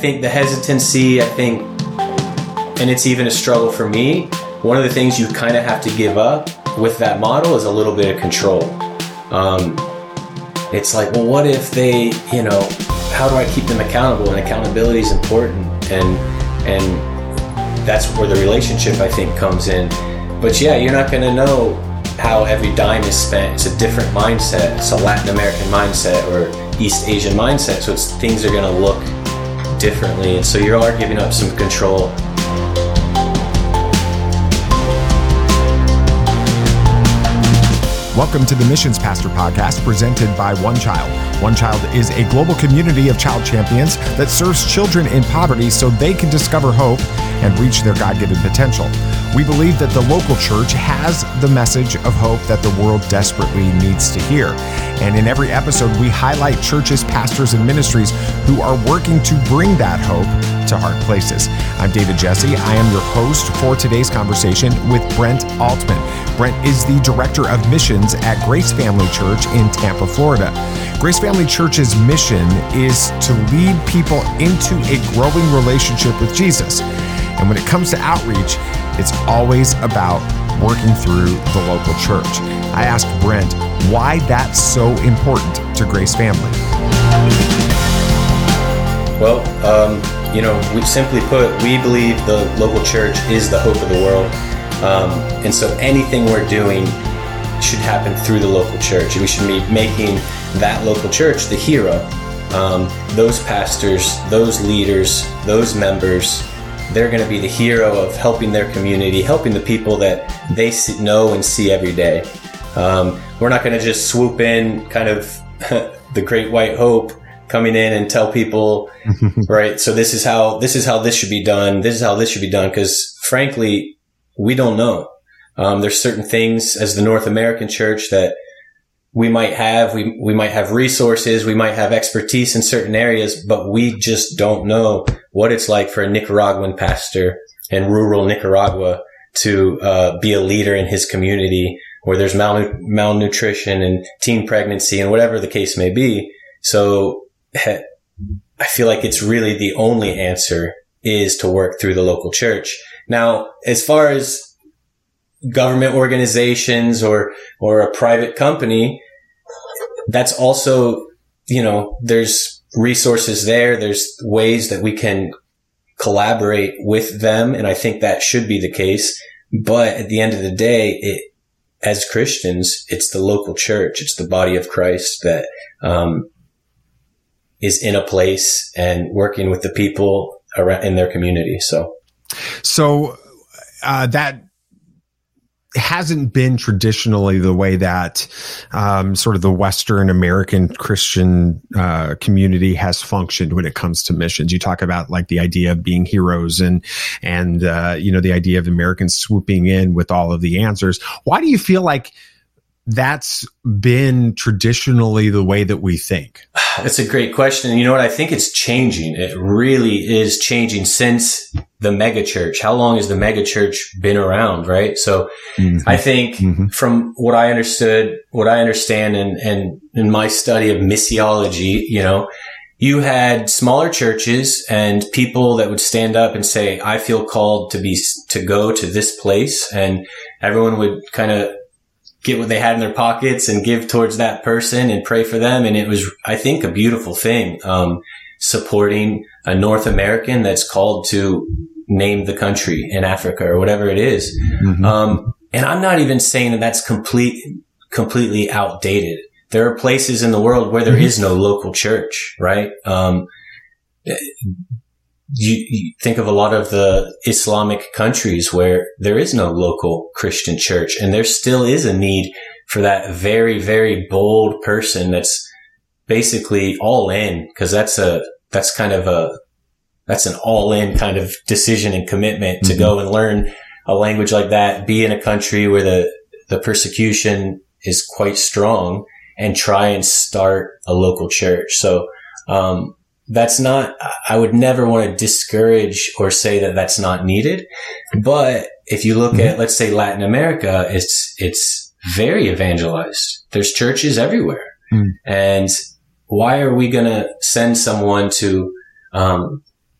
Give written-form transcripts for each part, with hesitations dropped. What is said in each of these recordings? think the hesitancy, and it's even a struggle for me, one of the things you kind of have to give up with that model is a little bit of control. It's like, well, what if they, you know, how do I keep them accountable? And accountability is important. And that's where the relationship, I think, comes in. But yeah, you're not going to know how every dime is spent. It's a different mindset. It's a Latin American mindset or East Asian mindset. So it's things are going to look differently. And so you are giving up some control. Welcome to the Missions Pastor Podcast, presented by One Child. One Child is a global community of child champions that serves children in poverty so they can discover hope and reach their God-given potential. We believe that the local church has the message of hope that the world desperately needs to hear. And in every episode, we highlight churches, pastors, and ministries who are working to bring that hope to hard places. I'm David Jesse. I am your host for today's conversation with Brent Altman. Brent is the Director of Missions at Grace Family Church in Tampa, Florida. Grace Family Church's mission is to lead people into a growing relationship with Jesus. And when it comes to outreach, it's always about working through the local church. I asked Brent why that's so important to Grace Family. Well, simply put, we believe the local church is the hope of the world. And so anything we're doing should happen through the local church. We should be making that local church the hero. Those pastors, those leaders, those members, they're going to be the hero of helping their community, helping the people that they know and see every day. We're not going to just swoop in, kind of the great white hope coming in and tell people, right? So this is how this should be done. This is how this should be done. Because frankly, we don't know. There's certain things as the North American church that we might have. We might have resources. We might have expertise in certain areas, but we just don't know what it's like for a Nicaraguan pastor in rural Nicaragua to be a leader in his community where there's malnutrition and teen pregnancy and whatever the case may be. So I feel like it's really the only answer is to work through the local church. Now, as far as government organizations or a private company, that's also, you know, there's resources there. There's ways that we can collaborate with them. And I think that should be the case. But at the end of the day, as Christians, it's the local church. It's the body of Christ that is in a place and working with the people around in their community. So that hasn't been traditionally the way that sort of the Western American Christian community has functioned when it comes to missions. You talk about like the idea of being heroes and the idea of Americans swooping in with all of the answers. Why do you feel like that's been traditionally the way that we think? That's a great question. You know what? I think it's changing. It really is changing since the megachurch. How long has the megachurch been around, right? So I think from what I understood, what I understand and in my study of missiology, you know, you had smaller churches and people that would stand up and say, I feel called to go to this place. And everyone would kind of get what they had in their pockets and give towards that person and pray for them. And it was, I think, a beautiful thing, supporting a North American that's called to name the country in Africa or whatever it is. And I'm not even saying that that's completely outdated. There are places in the world where there is no local church, right? You think of a lot of the Islamic countries where there is no local Christian church, and there still is a need for that very, very bold person that's basically all in, because that's an all in kind of decision and commitment to go and learn a language like that, be in a country where the persecution is quite strong, and try and start a local church. So, that's not, I would never want to discourage or say that that's not needed. But if you look at, let's say, Latin America, it's very evangelized. There's churches everywhere. And why are we going to send someone to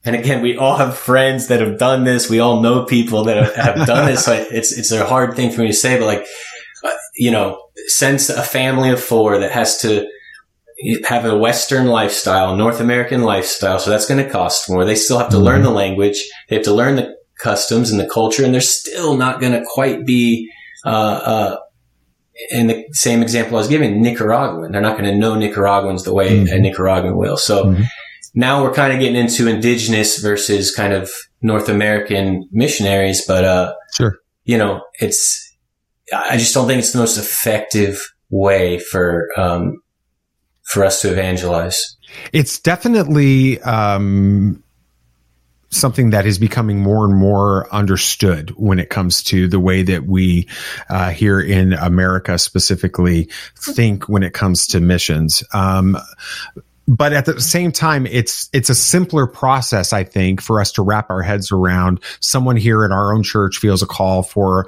And again, we all have friends that have done this. We all know people that have done this. So it's a hard thing for me to say, but like, you know, since a family of four that has to have a Western lifestyle, North American lifestyle, so that's going to cost more. They still have to learn the language. They have to learn the customs and the culture, and they're still not going to quite be, in the same example I was giving, Nicaraguan. They're not going to know Nicaraguans the way a Nicaraguan will. So now we're kind of getting into indigenous versus kind of North American missionaries, but, you know, I just don't think it's the most effective way for us to evangelize. It's definitely, something that is becoming more and more understood when it comes to the way that we here in America specifically think when it comes to missions. But at the same time, it's a simpler process, I think, for us to wrap our heads around. Someone here at our own church feels a call for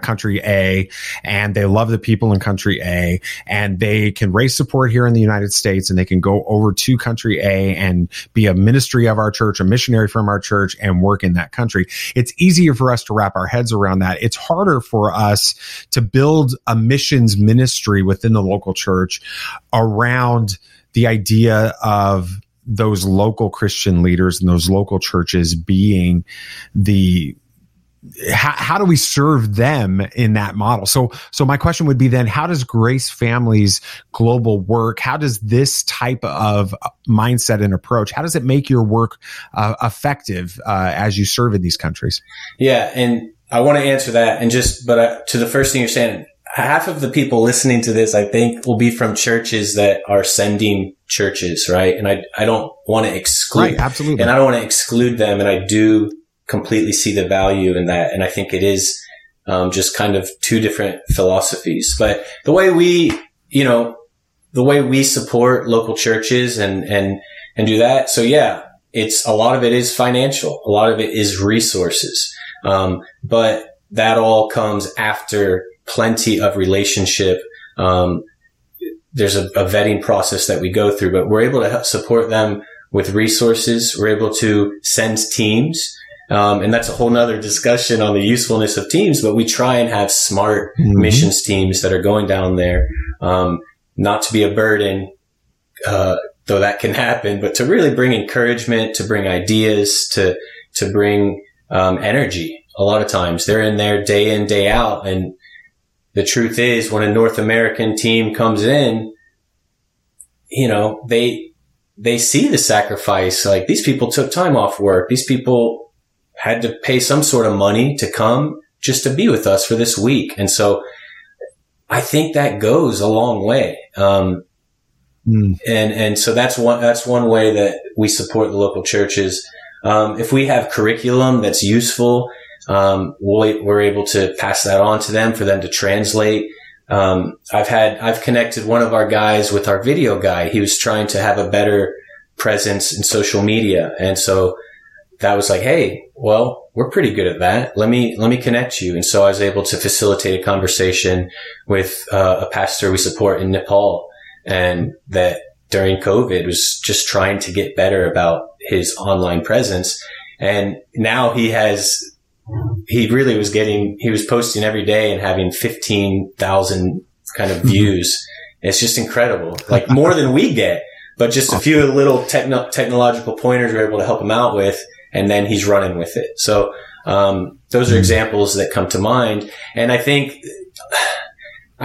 country A, and they love the people in country A, and they can raise support here in the United States, and they can go over to country A and be a ministry of our church, a missionary from our church, and work in that country. It's easier for us to wrap our heads around that. It's harder for us to build a missions ministry within the local church around the idea of those local Christian leaders and those local churches being the how do we serve them in that model? So my question would be then, how does Grace Family's global work, how does this type of mindset and approach, how does it make your work effective as you serve in these countries? Yeah, and I want to answer that. And to the first thing you're saying, half of the people listening to this, I think, will be from churches that are sending churches, right? And I don't want to exclude. Right, absolutely. And I don't want to exclude them, and I do completely see the value in that. And I think it is just kind of two different philosophies. But the way we support local churches and do that. So yeah, it's a lot of it is financial. A lot of it is resources. But that all comes after plenty of relationship. There's a vetting process that we go through, but we're able to help support them with resources. We're able to send teams. And that's a whole nother discussion on the usefulness of teams, but we try and have smart missions teams that are going down there, not to be a burden, though that can happen, but to really bring encouragement, to bring ideas, to bring, energy. A lot of times they're in there day in, day out. And the truth is, when a North American team comes in, you know, they see the sacrifice. Like, these people took time off work. These people had to pay some sort of money to come just to be with us for this week. And so I think that goes a long way. And so that's one way that we support the local churches. If we have curriculum that's useful, we're able to pass that on to them for them to translate. I've connected one of our guys with our video guy. He was trying to have a better presence in social media. And so that was like, hey, well, we're pretty good at that. Let me connect you. And so I was able to facilitate a conversation with a pastor we support in Nepal, and that during COVID was just trying to get better about his online presence. And now he was posting every day and having 15,000 kind of views. It's just incredible. Like, more than we get, but just a few little technological pointers we're able to help him out with. And then he's running with it. So, those are examples that come to mind. And I think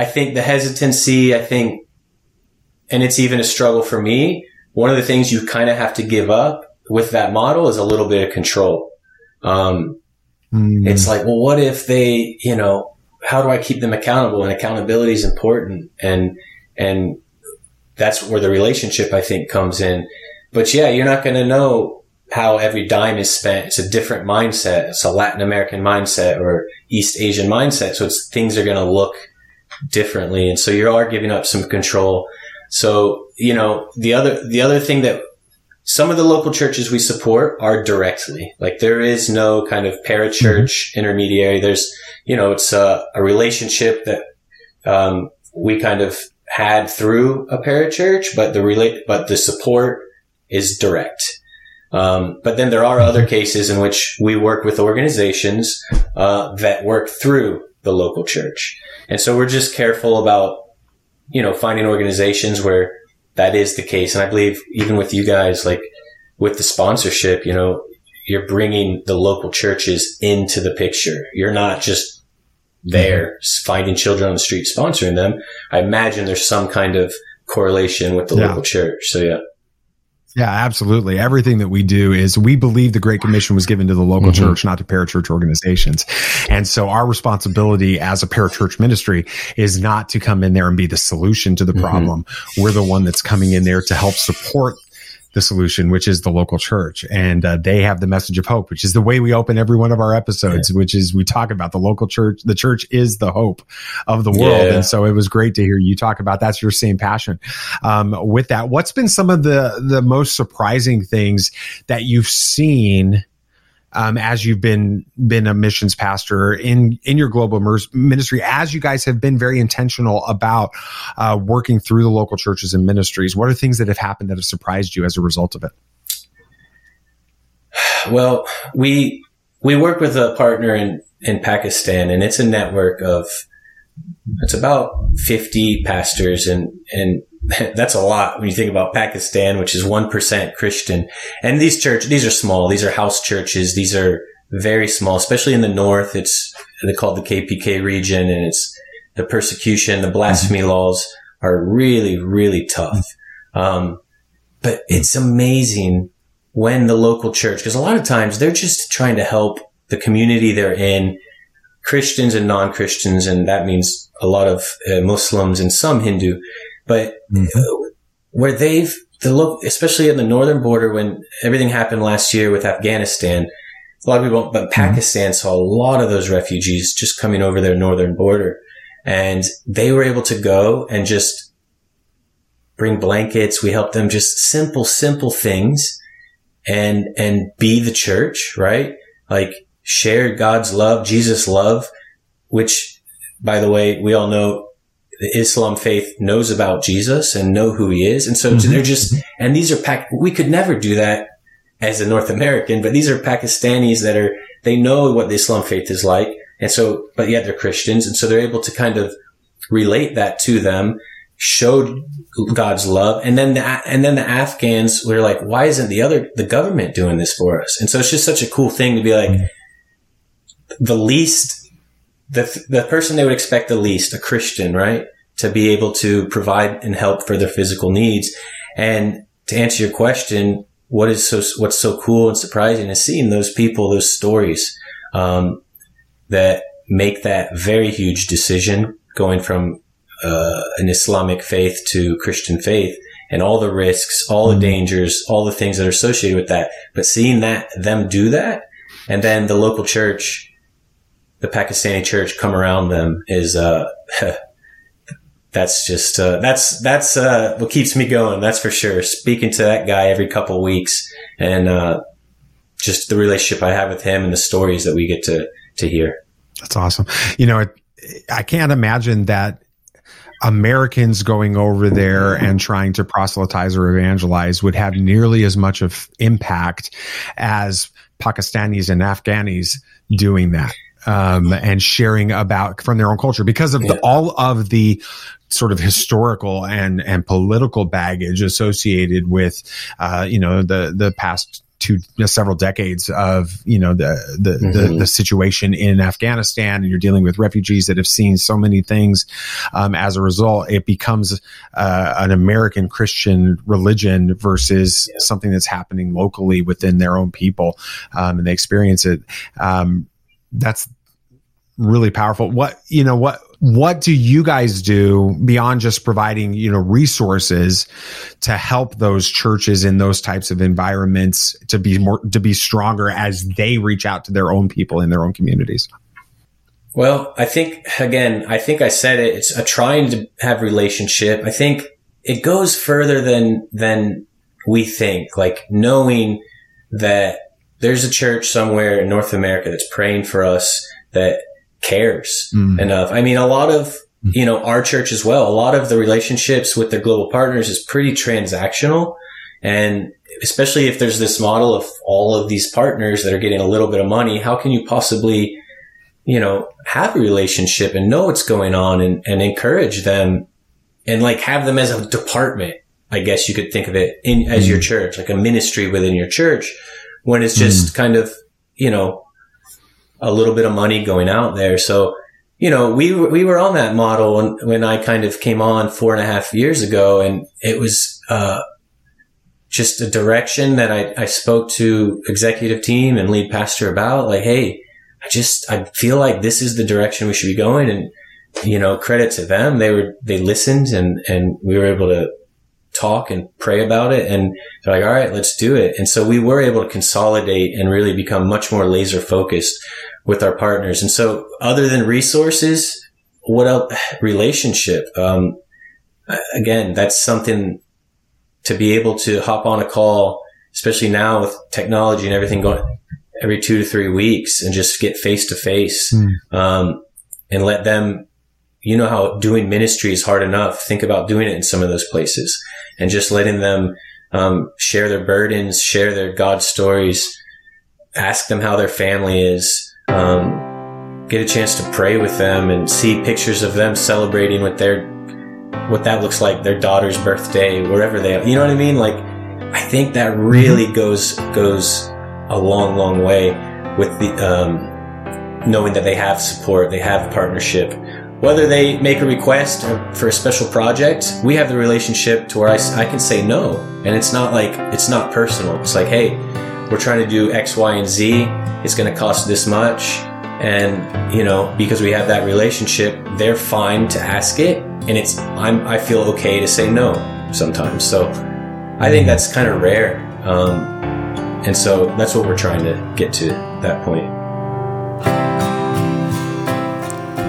the hesitancy, and it's even a struggle for me. One of the things you kind of have to give up with that model is a little bit of control. It's like, well, what if they, you know, how do I keep them accountable? And accountability is important. And that's where the relationship, I think, comes in. But yeah, you're not going to know how every dime is spent. It's a different mindset. It's a Latin American mindset or East Asian mindset. So things are going to look differently. And so you are giving up some control. So, you know, the other thing that some of the local churches we support are directly, like, there is no kind of parachurch intermediary. There's, you know, it's a relationship that, we kind of had through a parachurch, but the support is direct. But then there are other cases in which we work with organizations that work through the local church. And so we're just careful about, you know, finding organizations where that is the case. And I believe even with you guys, like with the sponsorship, you know, you're bringing the local churches into the picture. You're not just there finding children on the street, sponsoring them. I imagine there's some kind of correlation with the local church. So, yeah, absolutely. Everything that we do is we believe the Great Commission was given to the local church, not to parachurch organizations. And so our responsibility as a parachurch ministry is not to come in there and be the solution to the problem. We're the one that's coming in there to help support the solution, which is the local church. And they have the message of hope, which is the way we open every one of our episodes, which is we talk about the local church. The church is the hope of the world. And so it was great to hear you talk about that's your same passion. With that, what's been some of the most surprising things that you've seen as you've been a missions pastor in your global ministry, as you guys have been very intentional about working through the local churches and ministries? What are things that have happened that have surprised you as a result of it? Well, we work with a partner in Pakistan, and it's a network of, it's about 50 pastors, and that's a lot when you think about Pakistan, which is 1% Christian. And these churches, these are small. These are house churches. These are very small, especially in the north. It's called the KPK region, and it's the persecution, the blasphemy laws are really, really tough. But it's amazing when the local church, because a lot of times they're just trying to help the community they're in, Christians and non-Christians, and that means a lot of Muslims and some Hindu. But where they've, especially in the northern border, when everything happened last year with Afghanistan, a lot of people, but Pakistan saw a lot of those refugees just coming over their northern border. And they were able to go and just bring blankets. We helped them, just simple things, and be the church, right? Like share God's love, Jesus' love, which, by the way, we all know, the Islam faith knows about Jesus and know who he is. And so they're just, and these are, we could never do that as a North American, but these are Pakistanis that are, they know what the Islam faith is like. And so, but yet they're Christians. And so they're able to kind of relate that to them, show God's love. And then the Afghans were like, why isn't the government doing this for us? And so it's just such a cool thing to be like the least, the person they would expect the least, a Christian, right, to be able to provide and help for their physical needs. And to answer your question, what's so cool and surprising is seeing those people, those stories, that make that very huge decision going from an Islamic faith to Christian faith, and all the risks, all the dangers, all the things that are associated with that. But seeing that them do that, and then the local church, the Pakistani church, come around them is, that's just, that's what keeps me going. That's for sure. Speaking to that guy every couple weeks, and, just the relationship I have with him and the stories that we get to hear. That's awesome. You know, I can't imagine that Americans going over there and trying to proselytize or evangelize would have nearly as much of impact as Pakistanis and Afghanis doing that. And sharing about from their own culture, because of all of the sort of historical and political baggage associated with, you know, the past several decades of, you know, the situation in Afghanistan, and you're dealing with refugees that have seen so many things. As a result, it becomes an American Christian religion versus something that's happening locally within their own people, and they experience it. That's really powerful. What do you guys do beyond just providing, you know, resources to help those churches in those types of environments to be stronger as they reach out to their own people in their own communities? Well, I think I said it, it's a trying to have relationship. I think it goes further than we think, like knowing that there's a church somewhere in North America that's praying for us, that cares enough. I mean, a lot of, you know, our church as well, a lot of the relationships with their global partners is pretty transactional. And especially if there's this model of all of these partners that are getting a little bit of money, how can you possibly, you know, have a relationship and know what's going on and encourage them and like have them as a department, I guess you could think of it in as your church, like a ministry within your church, when it's just kind of, you know, a little bit of money going out there. So, you know, we were on that model when I kind of came on 4.5 years ago, and it was just a direction that I spoke to executive team and lead pastor about, like, hey, I feel like this is the direction we should be going. And, you know, credit to them. They listened and we were able to talk and pray about it, and they're like, all right, let's do it. And so we were able to consolidate and really become much more laser focused with our partners. And so other than resources, what else? Relationship. Again, that's something to be able to hop on a call, especially now with technology and everything going every 2 to 3 weeks, and just get face to face, and let them, you know, how doing ministry is hard enough. Think about doing it in some of those places, and just letting them share their burdens, share their God stories, ask them how their family is, get a chance to pray with them and see pictures of them celebrating with what that looks like, their daughter's birthday, wherever they are. You know what I mean? Like, I think that really goes a long, long way with the knowing that they have support, they have partnership. Whether they make a request for a special project, we have the relationship to where I can say no. And it's not like, it's not personal. It's like, hey, we're trying to do X, Y, and Z. It's going to cost this much. And, you know, because we have that relationship, they're fine to ask it. And I feel okay to say no sometimes. So I think that's kind of rare. And so that's what we're trying to get to, that point.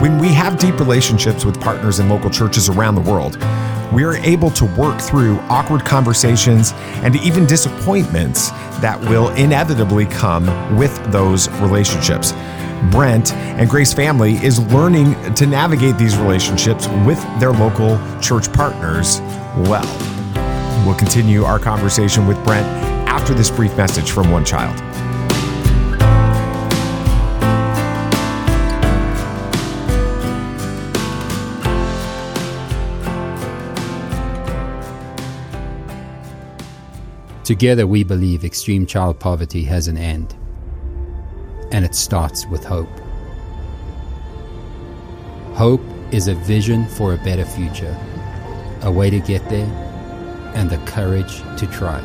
When we have deep relationships with partners in local churches around the world, we are able to work through awkward conversations and even disappointments that will inevitably come with those relationships. Brent and Grace Family is learning to navigate these relationships with their local church partners well. We'll continue our conversation with Brent after this brief message from One Child. Together, we believe extreme child poverty has an end, and it starts with hope. Hope is a vision for a better future, a way to get there, and the courage to try.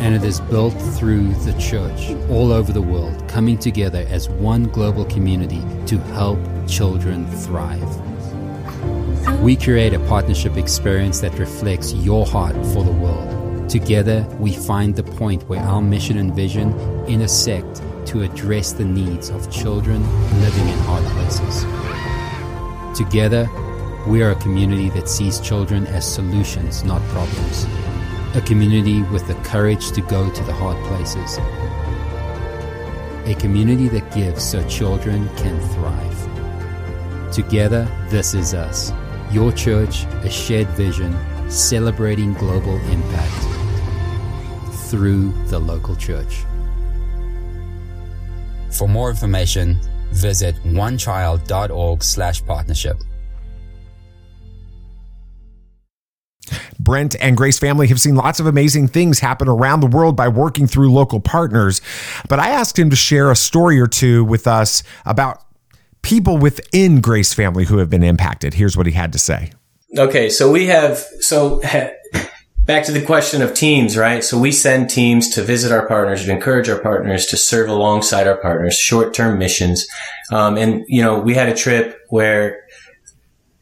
And it is built through the church all over the world, coming together as one global community to help children thrive. We create a partnership experience that reflects your heart for the world. Together, we find the point where our mission and vision intersect to address the needs of children living in hard places. Together, we are a community that sees children as solutions, not problems. A community with the courage to go to the hard places. A community that gives so children can thrive. Together, this is us. Your church, a shared vision, celebrating global impact through the local church. For more information, visit onechild.org/partnership. Brent and Grace Family have seen lots of amazing things happen around the world by working through local partners, but I asked him to share a story or two with us about people within Grace Family who have been impacted. Here's what he had to say. Okay, so back to the question of teams, right? So we send teams to visit our partners, to encourage our partners, to serve alongside our partners, short-term missions. And, you know, we had a trip where,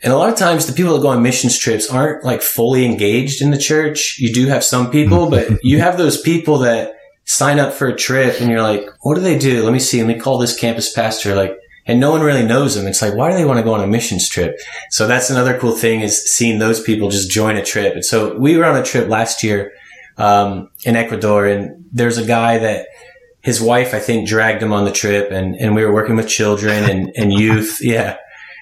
and a lot of times the people that go on missions trips aren't like fully engaged in the church. You do have some people, but you have those people that sign up for a trip and you're like, what do they do? Let me see. Let me call this campus pastor. Like, and no one really knows them. It's like, why do they want to go on a missions trip? So that's another cool thing, is seeing those people just join a trip. And so we were on a trip last year in Ecuador, and there's a guy that his wife, I think, dragged him on the trip, and we were working with children and youth. Yeah.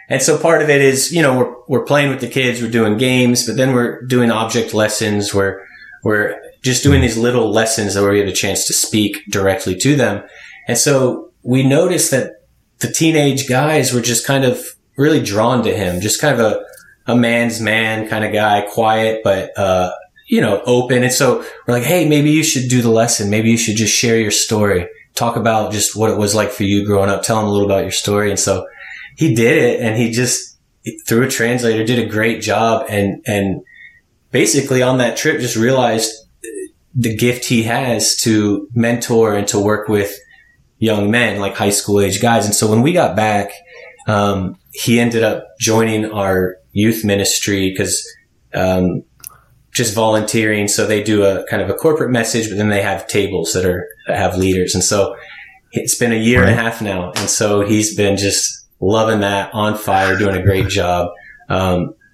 And so part of it is, you know, we're playing with the kids, we're doing games, but then we're doing object lessons where we're just doing these little lessons that we have a chance to speak directly to them. And so we noticed that the teenage guys were just kind of really drawn to him, just kind of a man's man kind of guy, quiet, but, you know, open. And so we're like, hey, maybe you should do the lesson. Maybe you should just share your story. Talk about just what it was like for you growing up. Tell him a little about your story. And so he did it, and he just, through a translator, did a great job. And basically on that trip, just realized the gift he has to mentor and to work with young men, like high school age guys. And so when we got back, he ended up joining our youth ministry because, just volunteering. So they do a kind of a corporate message, but then they have tables that have leaders. And so it's been a year and a half now. And so he's been just loving that, on fire, doing a great job,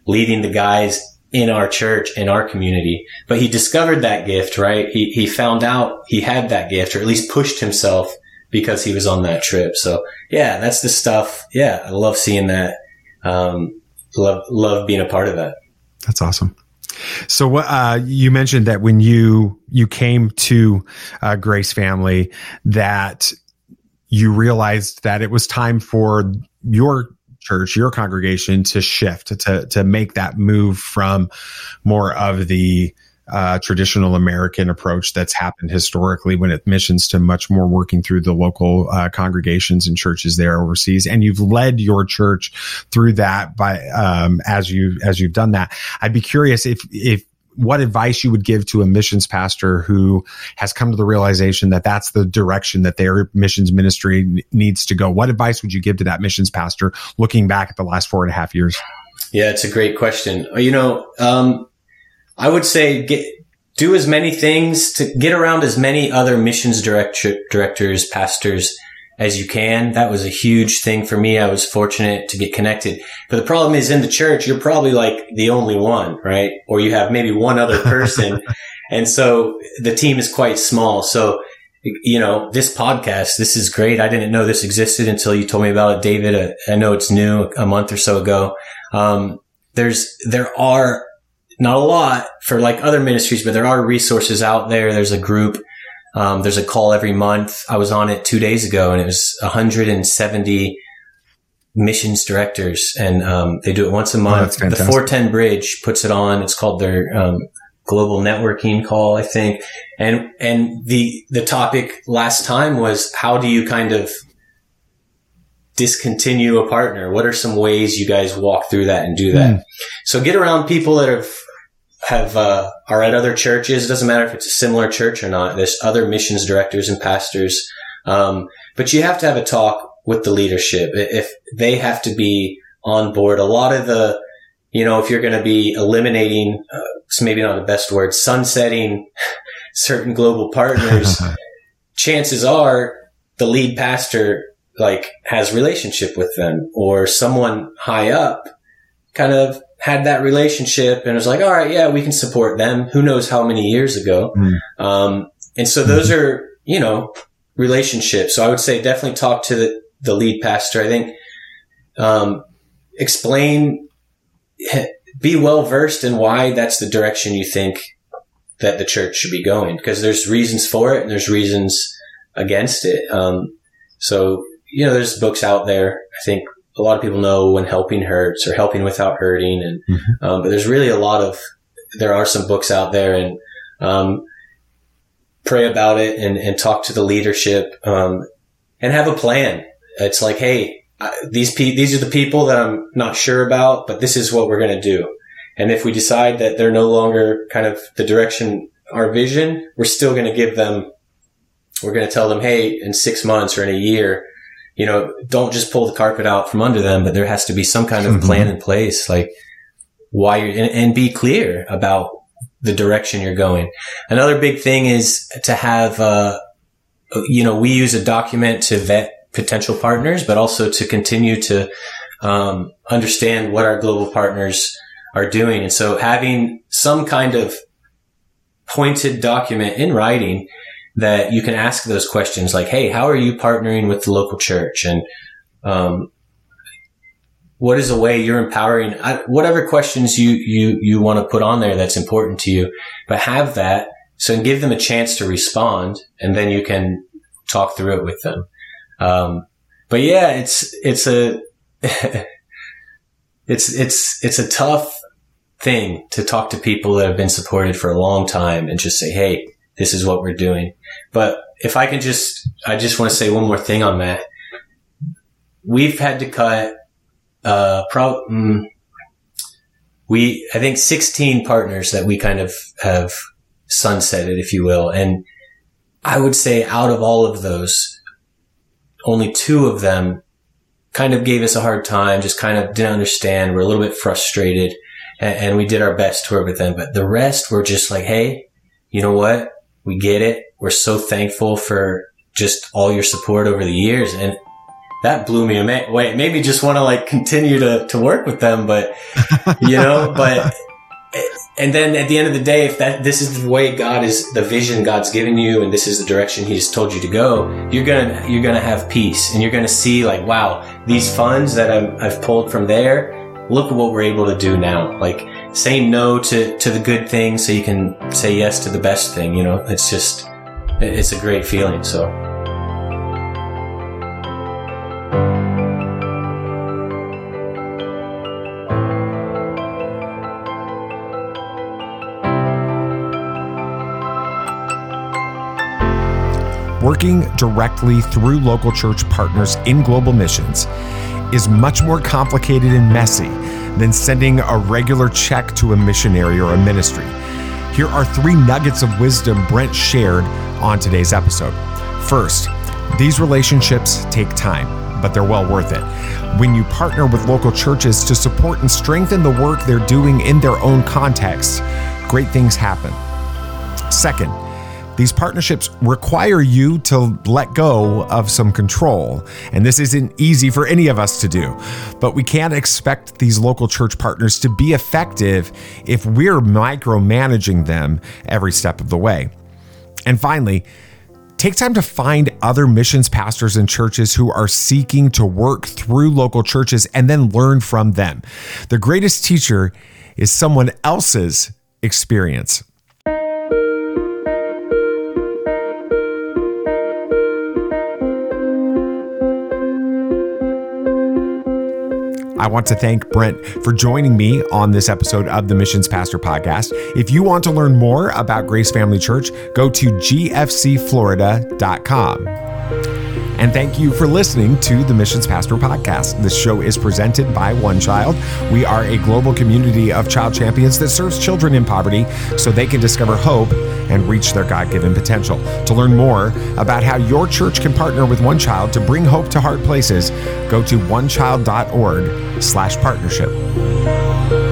leading the guys in our church, in our community. But he discovered that gift, right? He found out he had that gift, or at least pushed himself because he was on that trip. So yeah, that's the stuff. Yeah. I love seeing that. Love being a part of that. That's awesome. So what, you mentioned that when you came to Grace Family, that you realized that it was time for your church, your congregation, to shift, to make that move from more of the traditional American approach that's happened historically when it missions, to much more working through the local congregations and churches there overseas. And you've led your church through that by as you've done that. I'd be curious if what advice you would give to a missions pastor who has come to the realization that that's the direction that their missions ministry needs to go. What advice would you give to that missions pastor looking back at the last 4.5 years? Yeah, it's a great question. You know, I would say do as many things, to get around as many other missions directors, pastors as you can. That was a huge thing for me. I was fortunate to get connected. But the problem is, in the church, you're probably like the only one, right? Or you have maybe one other person. And so the team is quite small. So, you know, this podcast, this is great. I didn't know this existed until you told me about it, David. I know it's new, a month or so ago. There are not a lot for like other ministries, but there are resources out there. There's a group. There's a call every month. I was on it 2 days ago, and it was 170 missions directors. And they do it once a month. Oh, the 410 Bridge puts it on. It's called their global networking call, I think. And the topic last time was, how do you kind of discontinue a partner? What are some ways you guys walk through that and do that? So get around people that have are at other churches. It doesn't matter if it's a similar church or not. There's other missions directors and pastors. But you have to have a talk with the leadership. If they have to be on board. A lot of the, you know, if you're going to be eliminating, maybe not the best word, sunsetting certain global partners, chances are the lead pastor like has relationship with them, or someone high up kind of had that relationship and was like, all right, yeah, we can support them. Who knows how many years ago. And so those are, you know, relationships. So I would say definitely talk to the lead pastor. I think, explain, be well versed in why that's the direction you think that the church should be going, because there's reasons for it and there's reasons against it. So, you know, there's books out there. I think a lot of people know When Helping Hurts, or Helping Without Hurting. And, but there's really there are some books out there, and, pray about it and talk to the leadership, and have a plan. It's like, hey, these are the people that I'm not sure about, but this is what we're going to do. And if we decide that they're no longer kind of the direction, our vision, we're going to tell them, hey, in 6 months or in a year, you know, don't just pull the carpet out from under them, but there has to be some kind of plan in place, like why you're, and be clear about the direction you're going. Another big thing is to have, you know, we use a document to vet potential partners, but also to continue to, understand what our global partners are doing. And so having some kind of pointed document in writing that you can ask those questions like, hey, how are you partnering with the local church? And, what is a way you're empowering? Whatever questions you want to put on there that's important to you, but have that. So give them a chance to respond, and then you can talk through it with them. But yeah, it's a it's a tough thing to talk to people that have been supported for a long time and just say, hey, this is what we're doing. But if I can I just want to say one more thing on that. We've had to cut, I think 16 partners that we kind of have sunsetted, if you will. And I would say out of all of those, only 2 of them kind of gave us a hard time, just kind of didn't understand. We're a little bit frustrated, and we did our best to work with them. But the rest were just like, hey, you know what? We get it. We're so thankful for just all your support over the years. And that blew me away. It made me just want to like continue to work with them, but you know, and then at the end of the day, if this is the way the vision God's given you, and this is the direction He's told you to go, you're gonna have peace, and you're gonna see like, wow, these funds that I've pulled from there, look at what we're able to do now. Like, say no to the good thing so you can say yes to the best thing. You know, it's a great feeling. So. Working directly through local church partners in global missions is much more complicated and messy than sending a regular check to a missionary or a ministry. Here are 3 nuggets of wisdom Brent shared on today's episode. First, these relationships take time, but they're well worth it. When you partner with local churches to support and strengthen the work they're doing in their own context, great things happen. Second, these partnerships require you to let go of some control, and this isn't easy for any of us to do, but we can't expect these local church partners to be effective if we're micromanaging them every step of the way. And finally, take time to find other missions pastors and churches who are seeking to work through local churches and then learn from them. The greatest teacher is someone else's experience. I want to thank Brent for joining me on this episode of the Missions Pastor Podcast. If you want to learn more about Grace Family Church, go to gfcflorida.com. And thank you for listening to the Missions Pastor Podcast. This show is presented by One Child. We are a global community of child champions that serves children in poverty so they can discover hope and reach their God-given potential. To learn more about how your church can partner with One Child to bring hope to hard places, go to onechild.org/partnership.